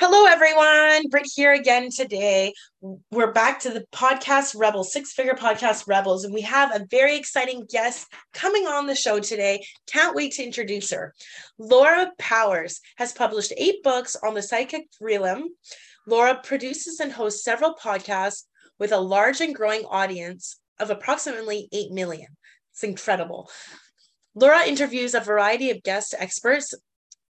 Hello, everyone. Britt here again today. We're back to the Podcast Rebels, Six Figure Podcast Rebels, and we have a very exciting guest coming on the show today. Can't wait to introduce her. Laura Powers has published 8 books on the psychic realm. Laura produces and hosts several podcasts with a large and growing audience of approximately 8 million. It's incredible. Laura interviews a variety of guest experts,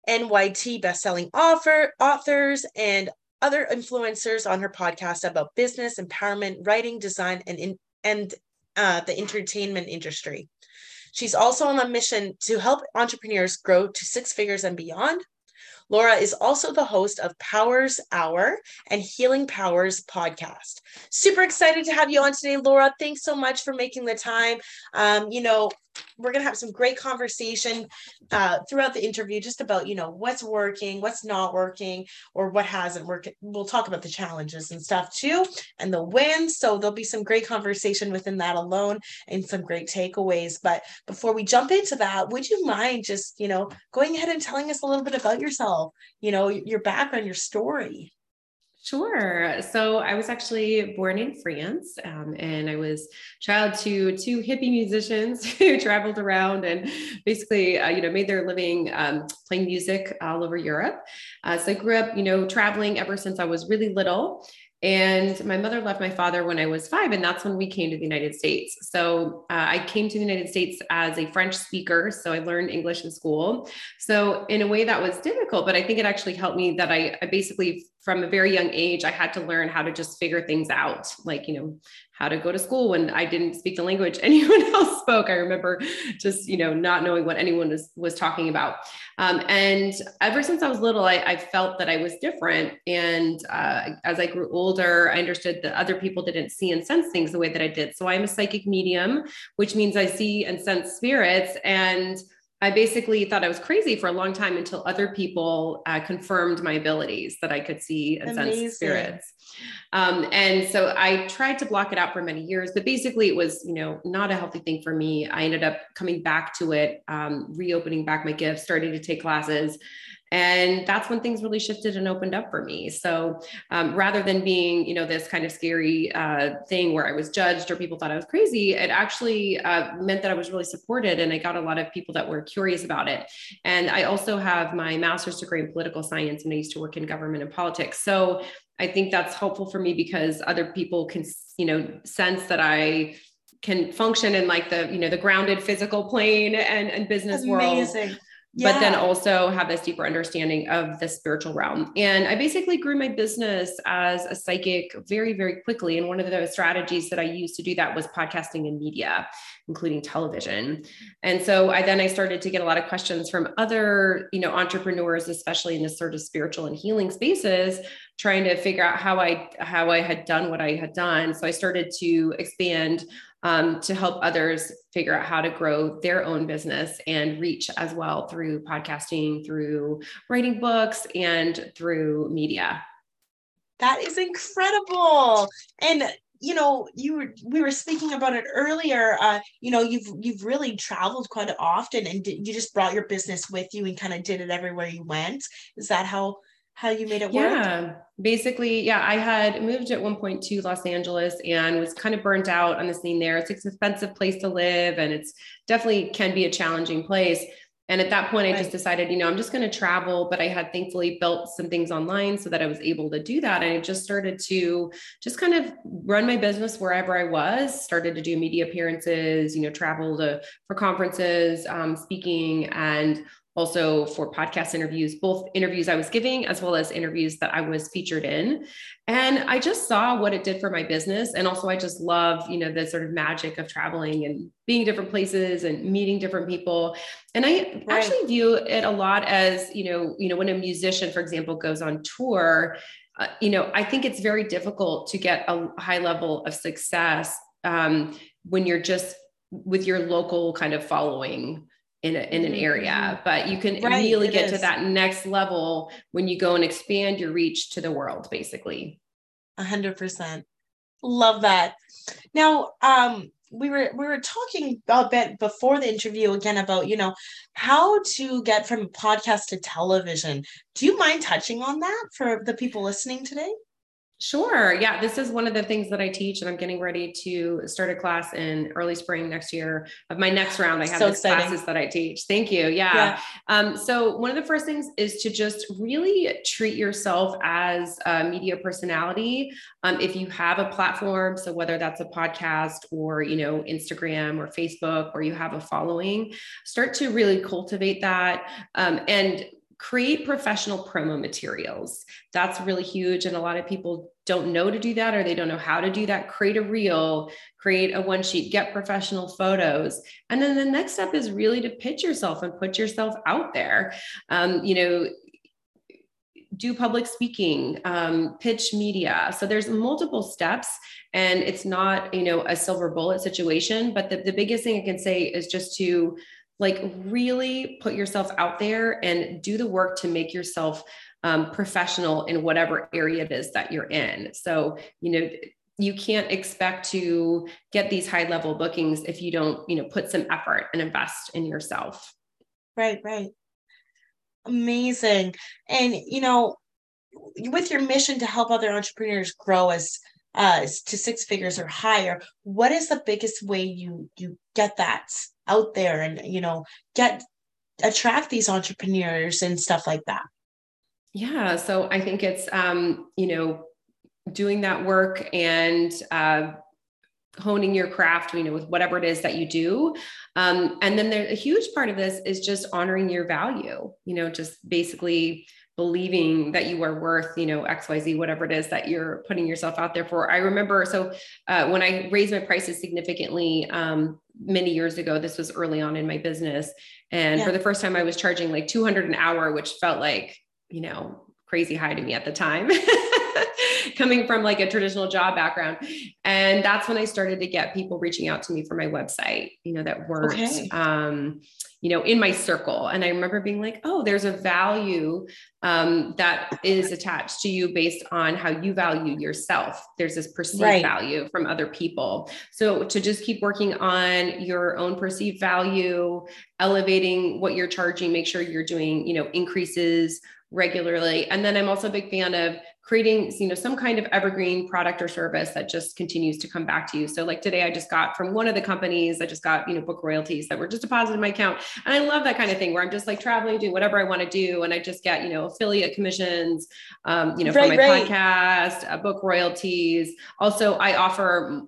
NYT best-selling authors, and other influencers on her podcast about business, empowerment, writing, design, and the entertainment industry. She's also on a mission to help entrepreneurs grow to 6 figures and beyond. Laura is also the host of Powers Hour and Healing Powers podcast. Super excited to have you on today, Laura. Thanks so much for making the time. We're going to have some great conversation throughout the interview just about, what's working, what's not working, or what hasn't worked. We'll talk about the challenges and stuff too, and the wins. So there'll be some great conversation within that alone and some great takeaways. But before we jump into that, would you mind just, going ahead and telling us a little bit about yourself, your background, your story? Sure. So I was actually born in France, and I was child to 2 hippie musicians who traveled around and basically, made their living playing music all over Europe. So I grew up, traveling ever since I was really little. And my mother left my father when I was 5, and that's when we came to the United States. So I came to the United States as a French speaker. So I learned English in school. So in a way that was difficult, but I think it actually helped me that I basically, from a very young age, I had to learn how to just figure things out. Like, how to go to school when I didn't speak the language anyone else spoke. I remember just, not knowing what anyone was talking about. And ever since I was little, I felt that I was different. And as I grew older, I understood that other people didn't see and sense things the way that I did. So I'm a psychic medium, which means I see and sense spirits. And I basically thought I was crazy for a long time until other people confirmed my abilities that I could see and sense spirits. And so I tried to block it out for many years, but basically it was, not a healthy thing for me. I ended up coming back to it, reopening back my gifts, starting to take classes. And that's when things really shifted and opened up for me. So rather than being, this kind of scary thing where I was judged or people thought I was crazy, it actually meant that I was really supported, and I got a lot of people that were curious about it. And I also have my master's degree in political science, and I used to work in government and politics. So I think that's helpful for me because other people can, sense that I can function in like the, the grounded physical plane and business world. Yeah. But then also have this deeper understanding of the spiritual realm. And I basically grew my business as a psychic very, very quickly. And one of the strategies that I used to do that was podcasting and media, including television. And so I started to get a lot of questions from other, entrepreneurs, especially in this sort of spiritual and healing spaces, trying to figure out how I had done what I had done. So I started to expand to help others figure out how to grow their own business and reach as well through podcasting, through writing books, and through media. That is incredible. And we were speaking about it earlier. You've really traveled quite often, and you just brought your business with you and kind of did it everywhere you went. Is that how you made it work? Yeah, basically. Yeah. I had moved at one point to Los Angeles and was kind of burnt out on the scene there. It's an expensive place to live, and it's definitely can be a challenging place. And at that point, I just decided, I'm just going to travel, but I had thankfully built some things online so that I was able to do that. And I just started to just kind of run my business wherever I was, started to do media appearances, travel for conferences, speaking, and also for podcast interviews, both interviews I was giving as well as interviews that I was featured in. And I just saw what it did for my business. And also I just love, the sort of magic of traveling and being different places and meeting different people. And I actually view it a lot as, when a musician, for example, goes on tour, I think it's very difficult to get a high level of success when you're just with your local kind of following in an area, but you can really get to that next level when you go and expand your reach to the world, basically. 100%. Love that. Now, we were talking a bit before the interview again about, how to get from podcast to television. Do you mind touching on that for the people listening today? Sure. Yeah. This is one of the things that I teach, and I'm getting ready to start a class in early spring next year of my next round. I have classes that I teach. Thank you. Yeah. So one of the first things is to just really treat yourself as a media personality. If you have a platform, so whether that's a podcast or, Instagram or Facebook, or you have a following, start to really cultivate that. And create professional promo materials. That's really huge. And a lot of people don't know to do that, or they don't know how to do that. Create a reel, create a one sheet, get professional photos. And then the next step is really to pitch yourself and put yourself out there. Do public speaking, pitch media. So there's multiple steps, and it's not, a silver bullet situation, but the biggest thing I can say is just to really put yourself out there and do the work to make yourself professional in whatever area it is that you're in. So, you can't expect to get these high level bookings if you don't, put some effort and invest in yourself. Right. Amazing. And, with your mission to help other entrepreneurs grow as to six figures or higher, what is the biggest way you get that out there and, attract these entrepreneurs and stuff like that? Yeah. So I think it's, doing that work and, honing your craft, with whatever it is that you do. And then a huge part of this is just honoring your value, just basically believing that you are worth, XYZ, whatever it is that you're putting yourself out there for. I remember, when I raised my prices significantly, many years ago, this was early on in my business. And for the first time I was charging like $200 an hour, which felt like, crazy high to me at the time. Coming from like a traditional job background. And that's when I started to get people reaching out to me for my website, that weren't, in my circle. And I remember being like, oh, there's a value, that is attached to you based on how you value yourself. There's this perceived value from other people. So to just keep working on your own perceived value, elevating what you're charging, make sure you're doing, increases regularly. And then I'm also a big fan of creating, some kind of evergreen product or service that just continues to come back to you. So like today, I just got from one of the companies, book royalties that were just deposited in my account. And I love that kind of thing where I'm just like traveling, do whatever I want to do. And I just get, affiliate commissions, for my podcast, book royalties. Also, I offer,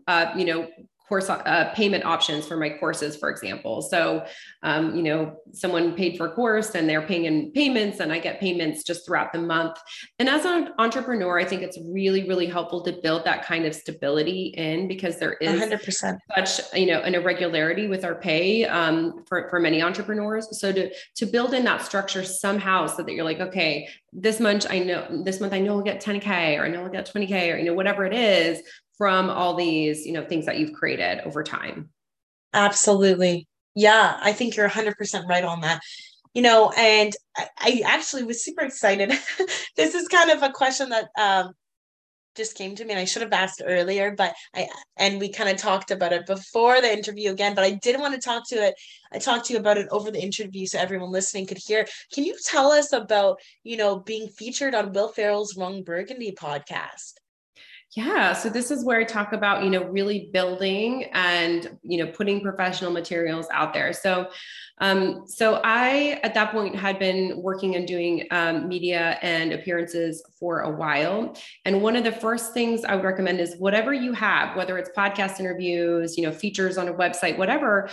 course payment options for my courses, for example. So, someone paid for a course and they're paying in payments, and I get payments just throughout the month. And as an entrepreneur, I think it's really, really helpful to build that kind of stability in, because there is 100% such, an irregularity with our pay, for many entrepreneurs. So to build in that structure somehow so that you're like, okay, this month I know I'll get 10K, or I know I'll get 20K, or, whatever it is, from all these, things that you've created over time. Absolutely. Yeah. I think you're 100% right on that. And I actually was super excited. This is kind of a question that, just came to me, and I should have asked earlier, but we kind of talked about it before the interview again, but I did want to talk to you about it over the interview so everyone listening could hear. Can you tell us about, being featured on Will Ferrell's Ron Burgundy podcast? Yeah. So this is where I talk about, really building and, putting professional materials out there. So, I, at that point, had been working and doing media and appearances for a while. And one of the first things I would recommend is whatever you have, whether it's podcast interviews, features on a website, whatever.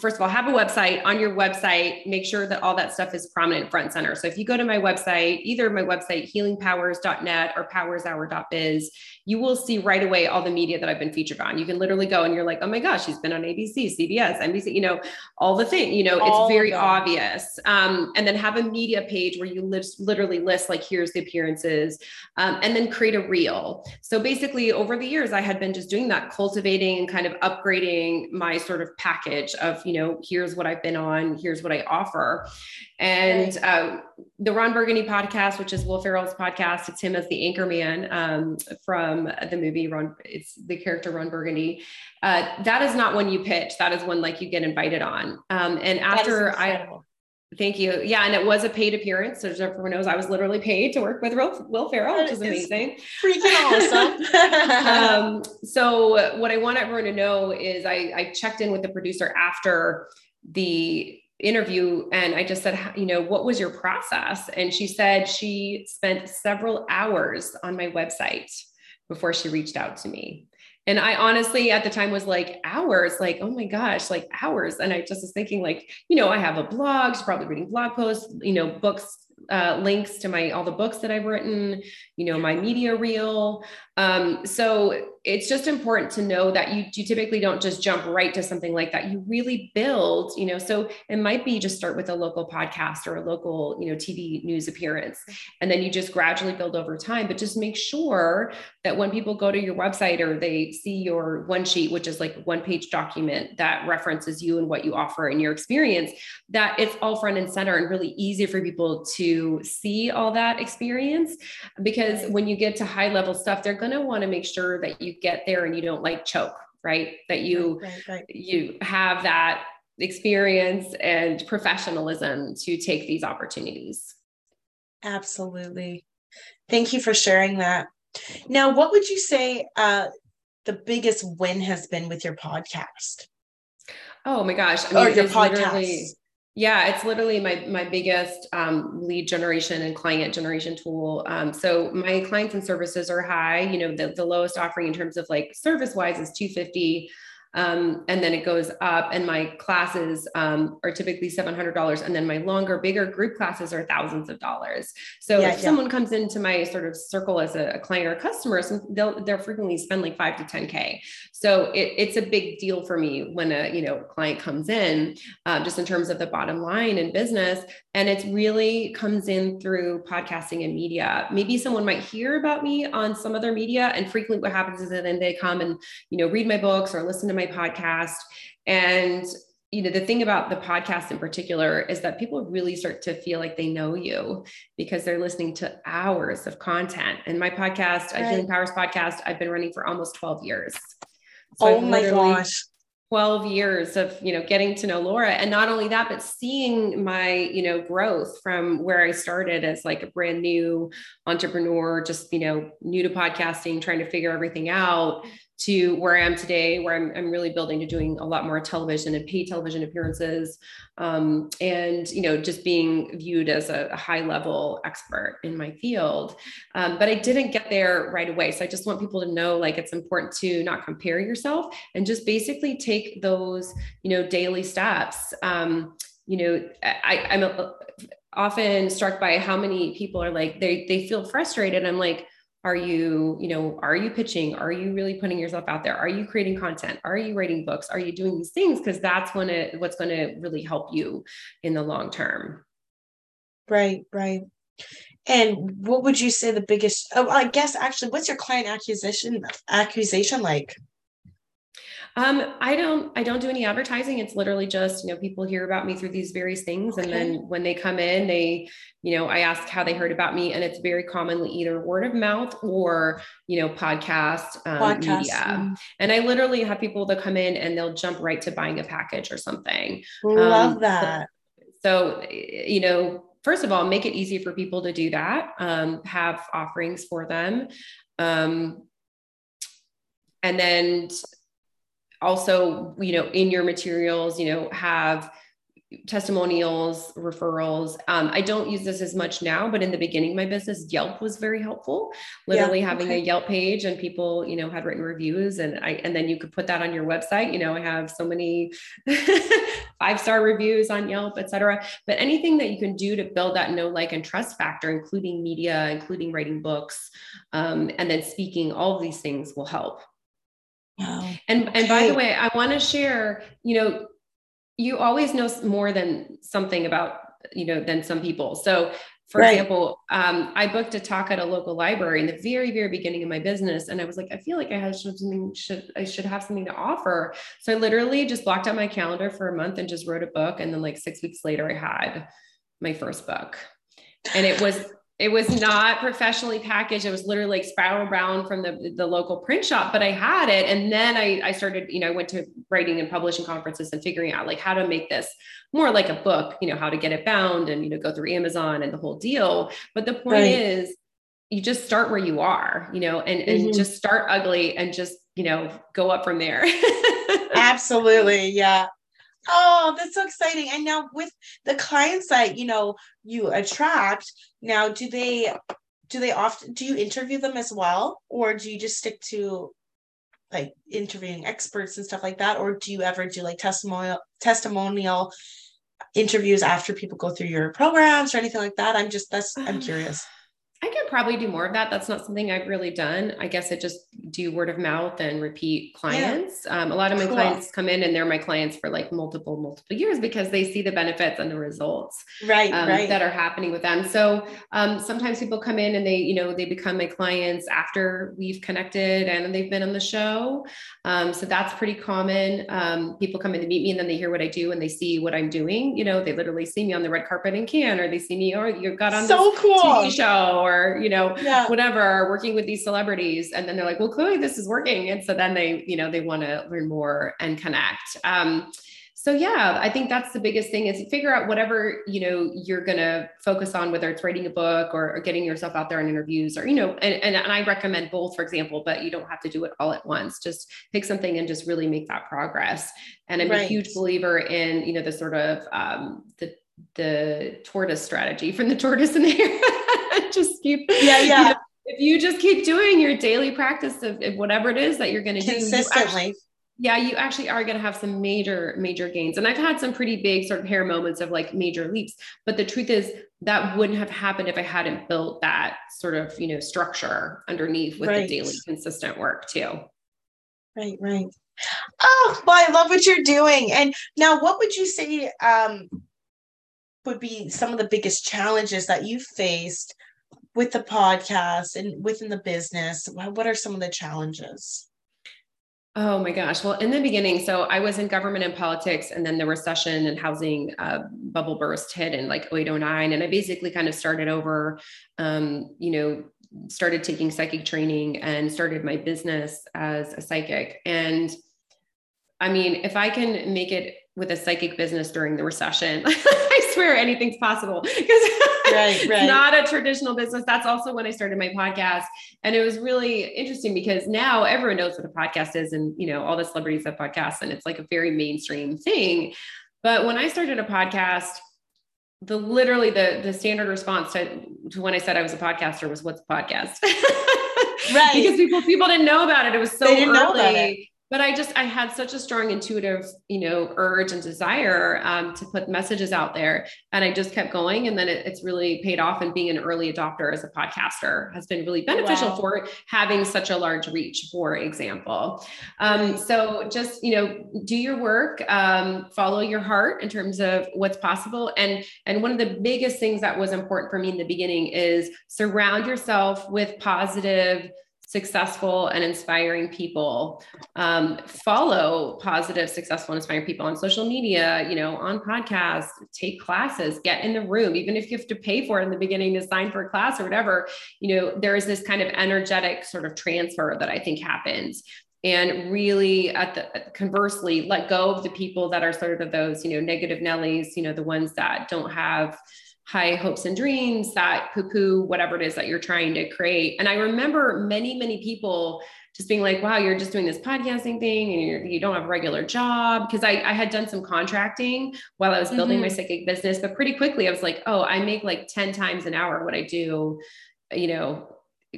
First of all, have a website. On your website, make sure that all that stuff is prominent, front and center. So if you go to my website, either my website, healingpowers.net or powershour.biz, you will see right away all the media that I've been featured on. You can literally go and you're like, oh my gosh, she's been on ABC, CBS, NBC, all the things, all it's very obvious. And then have a media page where you literally list, like, here's the appearances, and then create a reel. So basically over the years, I had been just doing that, cultivating and kind of upgrading my sort of package of, here's what I've been on, here's what I offer. And the Ron Burgundy podcast, which is Will Ferrell's podcast, it's him as the anchor man from the movie Ron, it's the character Ron Burgundy. That is not one you pitch. That is one like you get invited on. And after thank you. Yeah. And it was a paid appearance. So everyone knows I was literally paid to work with Will Ferrell, which is amazing. Freaking awesome. So what I want everyone to know is I checked in with the producer after the interview and I just said, what was your process? And she said she spent several hours on my website before she reached out to me. And I honestly, at the time, was like, hours, like, oh my gosh, like hours. And I just was thinking, like, I have a blog, she's probably reading blog posts, books, links to all the books that I've written, my media reel. So it's just important to know that you typically don't just jump right to something like that. You really build, so it might be just start with a local podcast or a local, TV news appearance, and then you just gradually build over time, but just make sure that when people go to your website or they see your one sheet, which is like a one-page document that references you and what you offer and your experience, that it's all front and center and really easy for people to see all that experience. Because when you get to high level stuff, they're going to want to make sure that you get there and you don't like choke, right? That you have that experience and professionalism to take these opportunities. Absolutely. Thank you for sharing that. Now, what would you say the biggest win has been with your podcast? Oh my gosh. Or your podcast. Yeah, it's literally my biggest lead generation and client generation tool. So my clients and services are high. The lowest offering in terms of like service wise is $250. And then it goes up, and my classes are typically $700. And then my longer, bigger group classes are thousands of dollars. So if someone comes into my sort of circle as a client or customer, they'll frequently spend like $5,000 to $10,000. So it's a big deal for me when a, client comes in, just in terms of the bottom line in business. And it's really comes in through podcasting and media. Maybe someone might hear about me on some other media, and frequently what happens is that then they come and, read my books or listen to my podcast. And, the thing about the podcast in particular is that people really start to feel like they know you because they're listening to hours of content. And my podcast, Healing Powers podcast, I've been running for almost 12 years. So oh my gosh. 12 years of, getting to know Laura. And not only that, but seeing my, growth from where I started as like a brand new entrepreneur, just, new to podcasting, trying to figure everything out, to where I am today, where I'm really building to doing a lot more television and paid television appearances. And, just being viewed as a high level expert in my field. But I didn't get there right away. So I just want people to know, like, it's important to not compare yourself and just basically take those, daily steps. I'm often struck by how many people are like, they feel frustrated. I'm like, are you, are you pitching? Are you really putting yourself out there? Are you creating content? Are you writing books? Are you doing these things? Because that's what's going to really help you in the long term. Right, right. And what would you say the biggest, what's your client acquisition like? I don't do any advertising. It's literally just, people hear about me through these various things. And then when they come in, they, I ask how they heard about me, and it's very commonly either word of mouth or, podcast media. And I literally have people that come in and they'll jump right to buying a package or something. Love that. So, first of all, make it easy for people to do that. Have offerings for them. And then also, you know, in your materials, you know, have testimonials, referrals. I don't use this as much now, but in the beginning of my business, Yelp was very helpful, literally having a Yelp page and people, you know, had written reviews, and then you could put that on your website. You know, I have so many 5-star reviews on Yelp, et cetera, but anything that you can do to build that know, like, and trust factor, including media, including writing books, and then speaking, all of these things will help. Wow. And by the way, I want to share, you know, you always know more than something about, you know, than some people. So for example, I booked a talk at a local library in the very, very beginning of my business. And I was like, I feel like I have something, I should have something to offer. So I literally just blocked out my calendar for a month and just wrote a book. And then like 6 weeks later, I had my first book, and it was not professionally packaged. It was literally like spiral bound from the local print shop, but I had it. And then I started, you know, I went to writing and publishing conferences and figuring out like how to make this more like a book, you know, how to get it bound and, you know, go through Amazon and the whole deal. But the point is you just start where you are, you know, and just start ugly and just, you know, go up from there. Absolutely. Yeah. Oh, that's so exciting. And now with the clients that, you know, you attract, now do you interview them as well? Or do you just stick to like interviewing experts and stuff like that? Or do you ever do like testimonial interviews after people go through your programs or anything like that? I'm curious. I could probably do more of that. That's not something I've really done. I guess I just do word of mouth and repeat clients. Yeah. A lot of my clients come in and they're my clients for like multiple years because they see the benefits and the results that are happening with them. So sometimes people come in and they, you know, they become my clients after we've connected and they've been on the show. So that's pretty common. People come in to meet me and then they hear what I do and they see what I'm doing. You know, they literally see me on the red carpet in Cannes, or they see me, or you got on this TV show, or you know, whatever, working with these celebrities. And then they're like, well, clearly this is working. And so then they, you know, they want to learn more and connect. So yeah, I think that's the biggest thing is figure out whatever, you know, you're going to focus on, whether it's writing a book or getting yourself out there in interviews or, you know, and I recommend both, for example, but you don't have to do it all at once. Just pick something and just really make that progress. And I'm a huge believer in, you know, the sort of, the tortoise strategy from The Tortoise and the Hare. Just keep, you know, if you just keep doing your daily practice of whatever it is that you're going to do consistently, you actually are going to have some major gains. And I've had some pretty big sort of hair moments of like major leaps, but the truth is that wouldn't have happened if I hadn't built that sort of, you know, structure underneath with the daily consistent work too. Right. Oh, well, I love what you're doing. And now what would you say, would be some of the biggest challenges that you faced with the podcast and within the business? What are some of the challenges? Oh my gosh. Well, in the beginning, so I was in government and politics, and then the recession and housing bubble burst hit in like 2008, 2009. And I basically kind of started over, you know, started taking psychic training and started my business as a psychic. And I mean, if I can make it with a psychic business during the recession, I swear anything's possible, because it's not a traditional business. That's also when I started my podcast. And it was really interesting because now everyone knows what a podcast is, and, you know, all the celebrities have podcasts, and it's like a very mainstream thing. But when I started a podcast, the standard response to when I said I was a podcaster was, what's a podcast? Because people didn't know about it. It was so early. But I had such a strong intuitive, you know, urge and desire to put messages out there, and I just kept going. And then it's really paid off, and being an early adopter as a podcaster has been really beneficial for having such a large reach, for example. So just, you know, do your work, follow your heart in terms of what's possible. And one of the biggest things that was important for me in the beginning is surround yourself with positive, successful, and inspiring people. Follow positive, successful, and inspiring people on social media, you know, on podcasts, take classes, get in the room, even if you have to pay for it in the beginning to sign for a class or whatever. You know, there is this kind of energetic sort of transfer that I think happens. And really, conversely, let go of the people that are sort of those, you know, negative Nellies, you know, the ones that don't have high hopes and dreams, that poo-poo whatever it is that you're trying to create. And I remember many people just being like, wow, you're just doing this podcasting thing and you don't have a regular job. Cause I had done some contracting while I was building my psychic business, but pretty quickly I was like, oh, I make like 10 times an hour what I do, you know,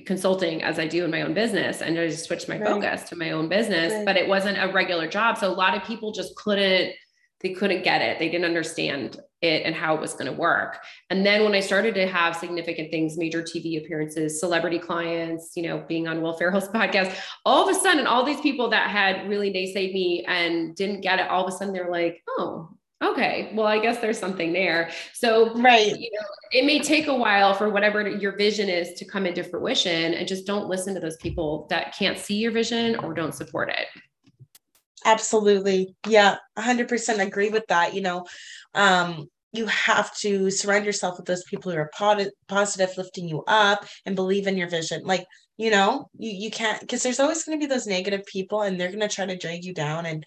consulting as I do in my own business. And I just switched my focus to my own business, but it wasn't a regular job. So a lot of people just couldn't get it. They didn't understand it and how it was going to work. And then when I started to have significant things, major TV appearances, celebrity clients, you know, being on Will Ferrell's podcast, all of a sudden, all these people that had really naysayed me and didn't get it, all of a sudden they're like, oh, okay, well, I guess there's something there. So, you know, it may take a while for whatever your vision is to come into fruition, and just don't listen to those people that can't see your vision or don't support it. Absolutely. Yeah. 100% agree with that. You know, you have to surround yourself with those people who are positive, lifting you up and believe in your vision. Like, you know, you can't, because there's always going to be those negative people and they're going to try to drag you down. And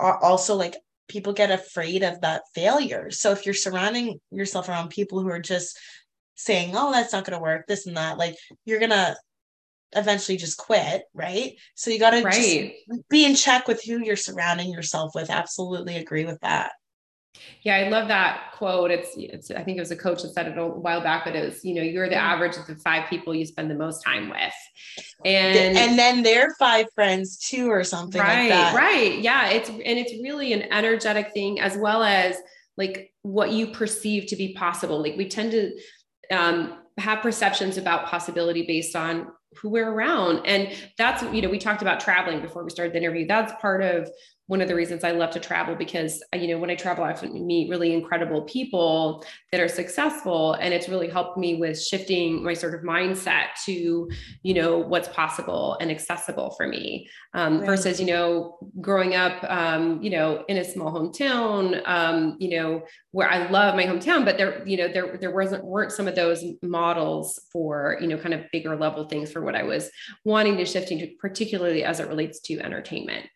also, like, people get afraid of that failure. So if you're surrounding yourself around people who are just saying, oh, that's not going to work, this and that, like, you're going to eventually just quit, right? So you got to just be in check with who you're surrounding yourself with. Absolutely agree with that. Yeah, I love that quote. It's I think it was a coach that said it a while back, but it was, you know, you're the average of the 5 people you spend the most time with. And then their 5 friends too, or something like that. Right. Yeah. It's really an energetic thing, as well as like what you perceive to be possible. Like, we tend to have perceptions about possibility based on who we're around. And that's, you know, we talked about traveling before we started the interview. That's part of one of the reasons I love to travel, because, you know, when I travel, I meet really incredible people that are successful, and it's really helped me with shifting my sort of mindset to, you know, what's possible and accessible for me, versus, you know, growing up, you know, in a small hometown, you know, where I love my hometown, but there, you know, there weren't some of those models for, you know, kind of bigger level things for what I was wanting to shift into, particularly as it relates to entertainment.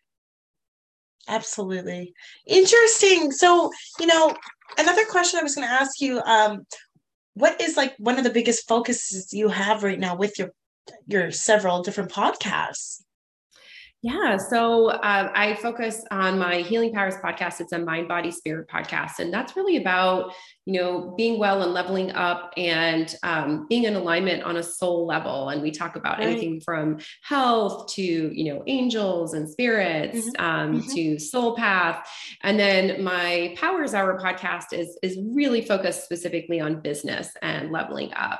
Absolutely. Interesting. So, you know, another question I was going to ask you, what is like one of the biggest focuses you have right now with your several different podcasts? Yeah. So I focus on my Healing Powers podcast. It's a mind, body, spirit podcast. And that's really about, you know, being well and leveling up and being in alignment on a soul level. And we talk about anything from health to, you know, angels and spirits to soul path. And then my Powers Hour podcast is really focused specifically on business and leveling up.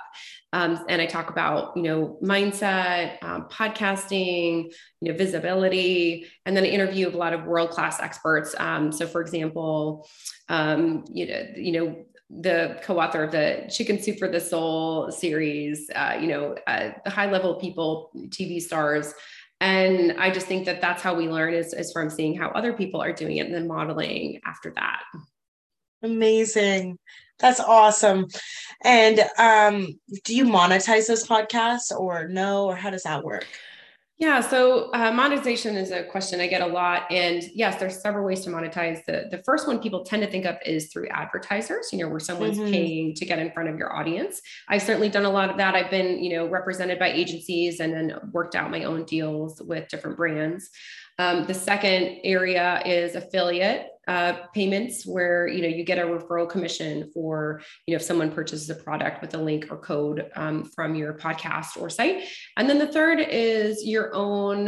And I talk about, you know, mindset, podcasting, you know, visibility, and then I interview a lot of world-class experts. So for example, you know, the co-author of the Chicken Soup for the Soul series, high-level people, TV stars. And I just think that that's how we learn, is from seeing how other people are doing it and then modeling after that. Amazing. That's awesome. And do you monetize those podcasts or no, or how does that work? Yeah. So monetization is a question I get a lot. And yes, there's several ways to monetize. The first one people tend to think of is through advertisers, you know, where someone's paying to get in front of your audience. I've certainly done a lot of that. I've been, you know, represented by agencies and then worked out my own deals with different brands. The second area is affiliate payments, where, you know, you get a referral commission for, you know, if someone purchases a product with a link or code from your podcast or site. And then the third is your own,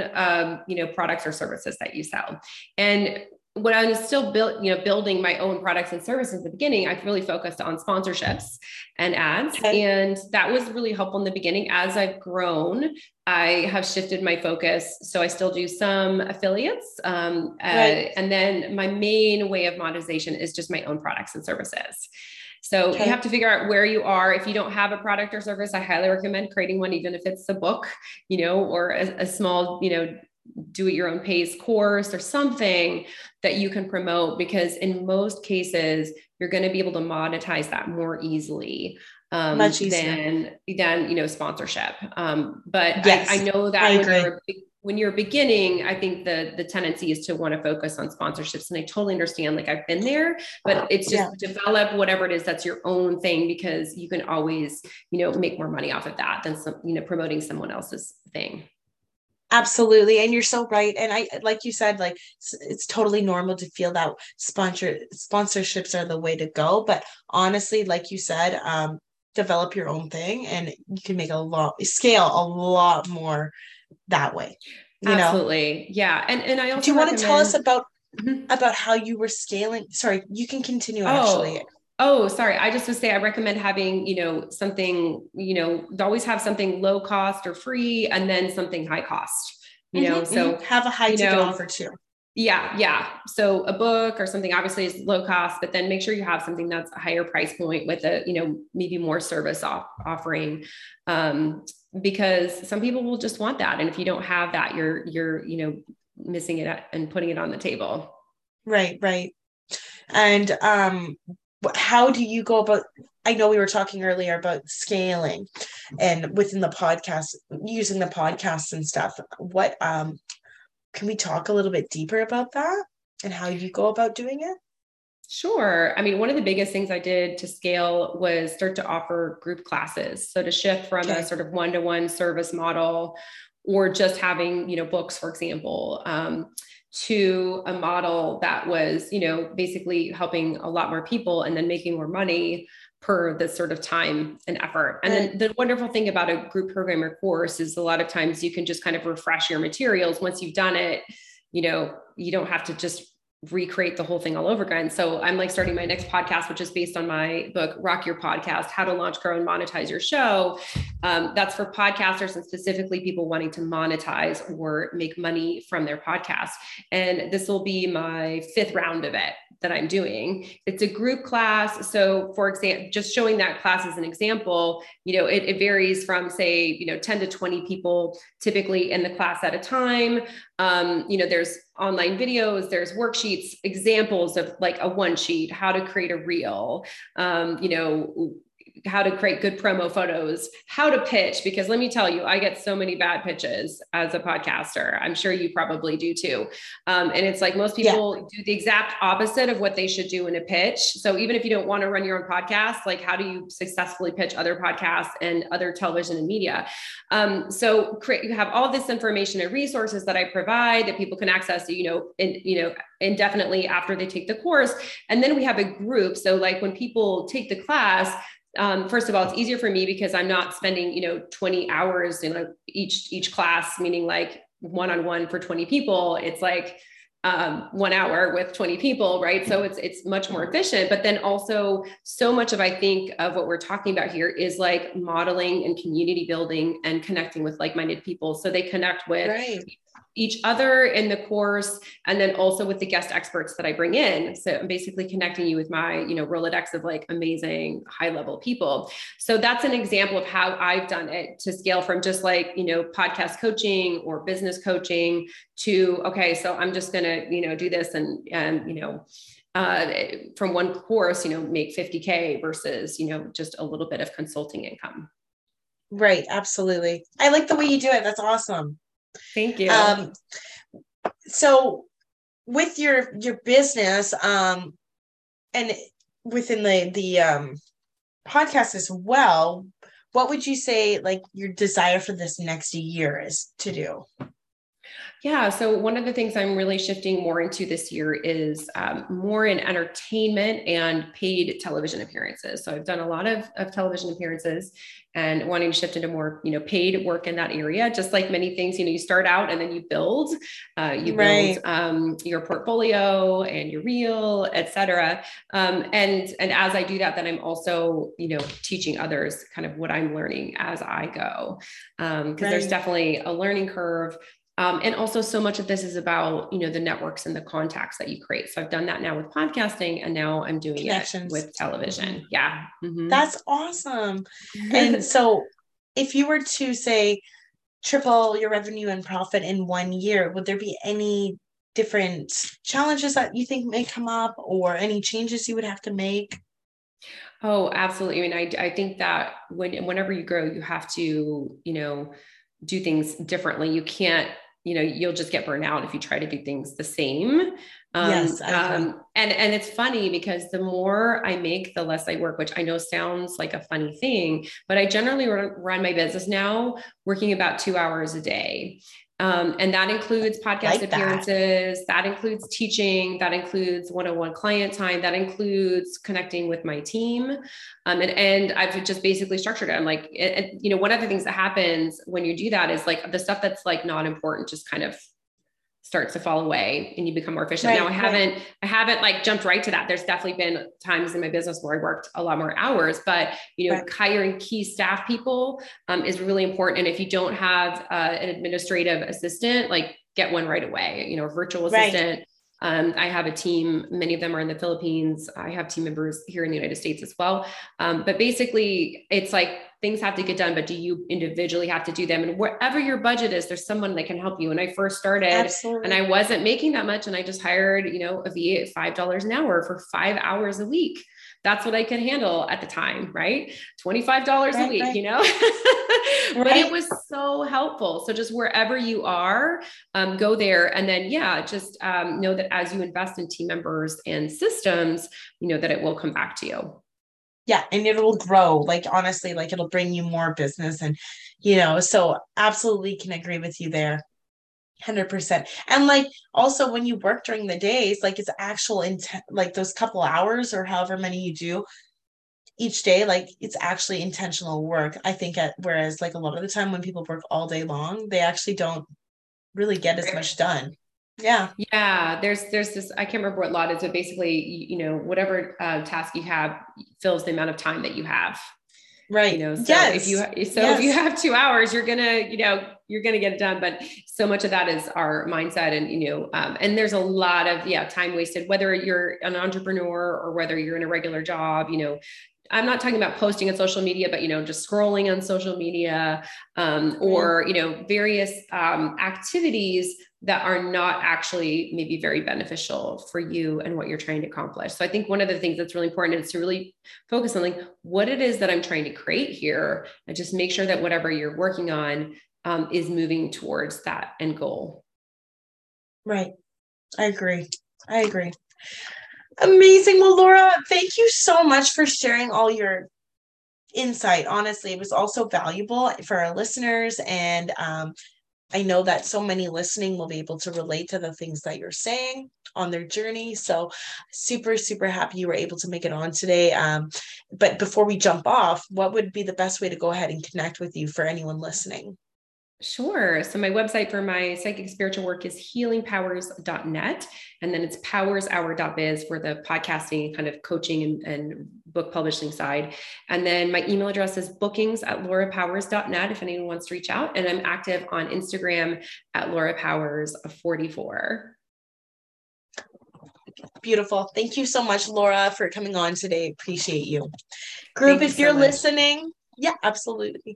you know, products or services that you sell. And when I was still building my own products and services at the beginning, I've really focused on sponsorships and ads. And that was really helpful in the beginning. As I've grown, I have shifted my focus. So I still do some affiliates. And then my main way of monetization is just my own products and services. So you have to figure out where you are. If you don't have a product or service, I highly recommend creating one, even if it's a book, you know, or a small, you know, do it your own pace course or something that you can promote, because in most cases, you're going to be able to monetize that more easily than, you know, sponsorship. But yes, I know that when you're beginning, I think the tendency is to want to focus on sponsorships, and I totally understand, like, I've been there, but it's just develop whatever it is that's your own thing, because you can always, you know, make more money off of that than some, you know, promoting someone else's thing. Absolutely. And you're so right. And I, like you said, like it's totally normal to feel that sponsorships are the way to go. But honestly, like you said, develop your own thing and you can make scale a lot more that way. Absolutely. Yeah. And I also do you want to tell us about how you were scaling? Sorry, you can continue actually. Oh, sorry. I just would say I recommend having, something, always have something low cost or free and then something high cost, so have a high ticket offer too. Yeah. Yeah. So a book or something obviously is low cost, but then make sure you have something that's a higher price point with a, maybe more service offering, because some people will just want that. And if you don't have that, you're, missing it and putting it on the table. Right. Right. And, how do you go about, I know we were talking earlier about scaling and within the podcast, using the podcasts and stuff. What, can we talk a little bit deeper about that and how you go about doing it? Sure. I mean, one of the biggest things I did to scale was start to offer group classes. So to shift from a sort of one-to-one service model or just having, books, for example, to a model that was, basically helping a lot more people and then making more money per the sort of time and effort. And then the wonderful thing about a group program or course is a lot of times you can just kind of refresh your materials. Once you've done it, you don't have to just recreate the whole thing all over again. So I'm like starting my next podcast, which is based on my book, Rock Your Podcast, How to Launch, Grow, and Monetize Your Show. That's for podcasters and specifically people wanting to monetize or make money from their podcast. And this will be my fifth round of it that I'm doing. It's a group class. So for example, just showing that class as an example, it varies from say, 10 to 20 people typically in the class at a time. There's online videos, there's worksheets, examples of like a one sheet, how to create a reel, how to create good promo photos, how to pitch, because let me tell you, I get so many bad pitches as a podcaster. I'm sure you probably do too. And it's like most people do the exact opposite of what they should do in a pitch. So even if you don't want to run your own podcast, like how do you successfully pitch other podcasts and other television and media? You have all this information and resources that I provide that people can access, indefinitely after they take the course. And then we have a group. So like when people take the class, first of all, it's easier for me because I'm not spending, 20 hours in each class, meaning like one-on-one for 20 people. It's like, 1 hour with 20 people, right? So it's much more efficient, but then also so much of, I think of what we're talking about here is like modeling and community building and connecting with like-minded people. So they connect with each other in the course. And then also with the guest experts that I bring in. So I'm basically connecting you with my, Rolodex of like amazing high level people. So that's an example of how I've done it to scale from just like, podcast coaching or business coaching to, okay, so I'm just going to, do this and from one course, make 50K versus, just a little bit of consulting income. Right. Absolutely. I like the way you do it. That's awesome. Thank you. So with your business, and within the podcast as well, what would you say like your desire for this next year is to do? Yeah. So one of the things I'm really shifting more into this year is more in entertainment and paid television appearances. So I've done a lot of television appearances and wanting to shift into more, paid work in that area, just like many things, you start out and then you build, your portfolio and your reel, et cetera. And as I do that, then I'm also, teaching others kind of what I'm learning as I go. 'Cause there's definitely a learning curve. And also so much of this is about, the networks and the contacts that you create. So I've done that now with podcasting and now I'm doing it with television. Yeah. Mm-hmm. That's awesome. And so if you were to say triple your revenue and profit in 1 year, would there be any different challenges that you think may come up or any changes you would have to make? Oh, absolutely. I mean, I think that whenever you grow, you have to, do things differently. You can't, you'll just get burned out if you try to do things the same. And it's funny because the more I make, the less I work, which I know sounds like a funny thing, but I generally run my business now working about 2 hours a day. And that includes podcast appearances, that includes teaching, that includes one-on-one client time, that includes connecting with my team. And I've just basically structured it. I'm like, you know, one of the things that happens when you do that is like the stuff that's like not important just kind of starts to fall away and you become more efficient. Right, now I haven't like jumped right to that. There's definitely been times in my business where I worked a lot more hours, but you know, hiring key staff people is really important. And if you don't have an administrative assistant, like get one right away, you know, a virtual assistant. I have a team, many of them are in the Philippines. I have team members here in the United States as well. But basically it's like, things have to get done, but do you individually have to do them? And wherever your budget is, there's someone that can help you. And I first started and I wasn't making that much. And I just hired, you know, a VA at $5 an hour for 5 hours a week. That's what I could handle at the time, right? $25 a week, you know, but it was so helpful. So just wherever you are, go there. And then, know that as you invest in team members and systems, you know, that it will come back to you. Yeah. And it'll grow. Like, honestly, like it'll bring you more business and, you know, so absolutely can agree with you there. 100%. And like, also when you work during the days, like it's actual, like those couple hours or however many you do each day, like it's actually intentional work. I think whereas like a lot of the time when people work all day long, they actually don't really get as much done. Yeah. Yeah. There's this, I can't remember what lot is, but basically, you know, whatever task you have fills the amount of time that you have. Right. You know, so if you have 2 hours, you're going to get it done. But so much of that is our mindset and, you know, and there's a lot of time wasted, whether you're an entrepreneur or whether you're in a regular job, you know, I'm not talking about posting on social media, but, you know, just scrolling on social media, or, you know, various, activities that are not actually maybe very beneficial for you and what you're trying to accomplish. So I think one of the things that's really important is to really focus on like what it is that I'm trying to create here and just make sure that whatever you're working on, is moving towards that end goal. Right. I agree. Amazing. Well, Laura, thank you so much for sharing all your insight. Honestly, it was also valuable for our listeners. And I know that so many listening will be able to relate to the things that you're saying on their journey. So super, super happy you were able to make it on today. But before we jump off, what would be the best way to go ahead and connect with you for anyone listening? Sure. So my website for my psychic spiritual work is healingpowers.net. And then it's powershour.biz for the podcasting and kind of coaching and book publishing side. And then my email address is bookings@laurapowers.net if anyone wants to reach out. And I'm active on Instagram @laurapowers44. Beautiful. Thank you so much, Laura, for coming on today. Appreciate you. Listening. Yeah, absolutely.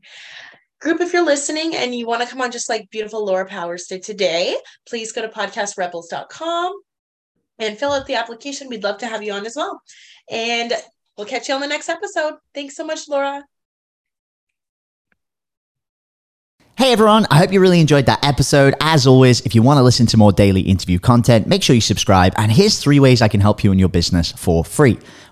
Group, if you're listening and you want to come on just like beautiful Laura Powers did today, please go to podcastrebels.com and fill out the application. We'd love to have you on as well. And we'll catch you on the next episode. Thanks so much, Laura. Hey everyone, I hope you really enjoyed that episode. As always, if you want to listen to more daily interview content, make sure you subscribe. And here's 3 ways I can help you in your business for free.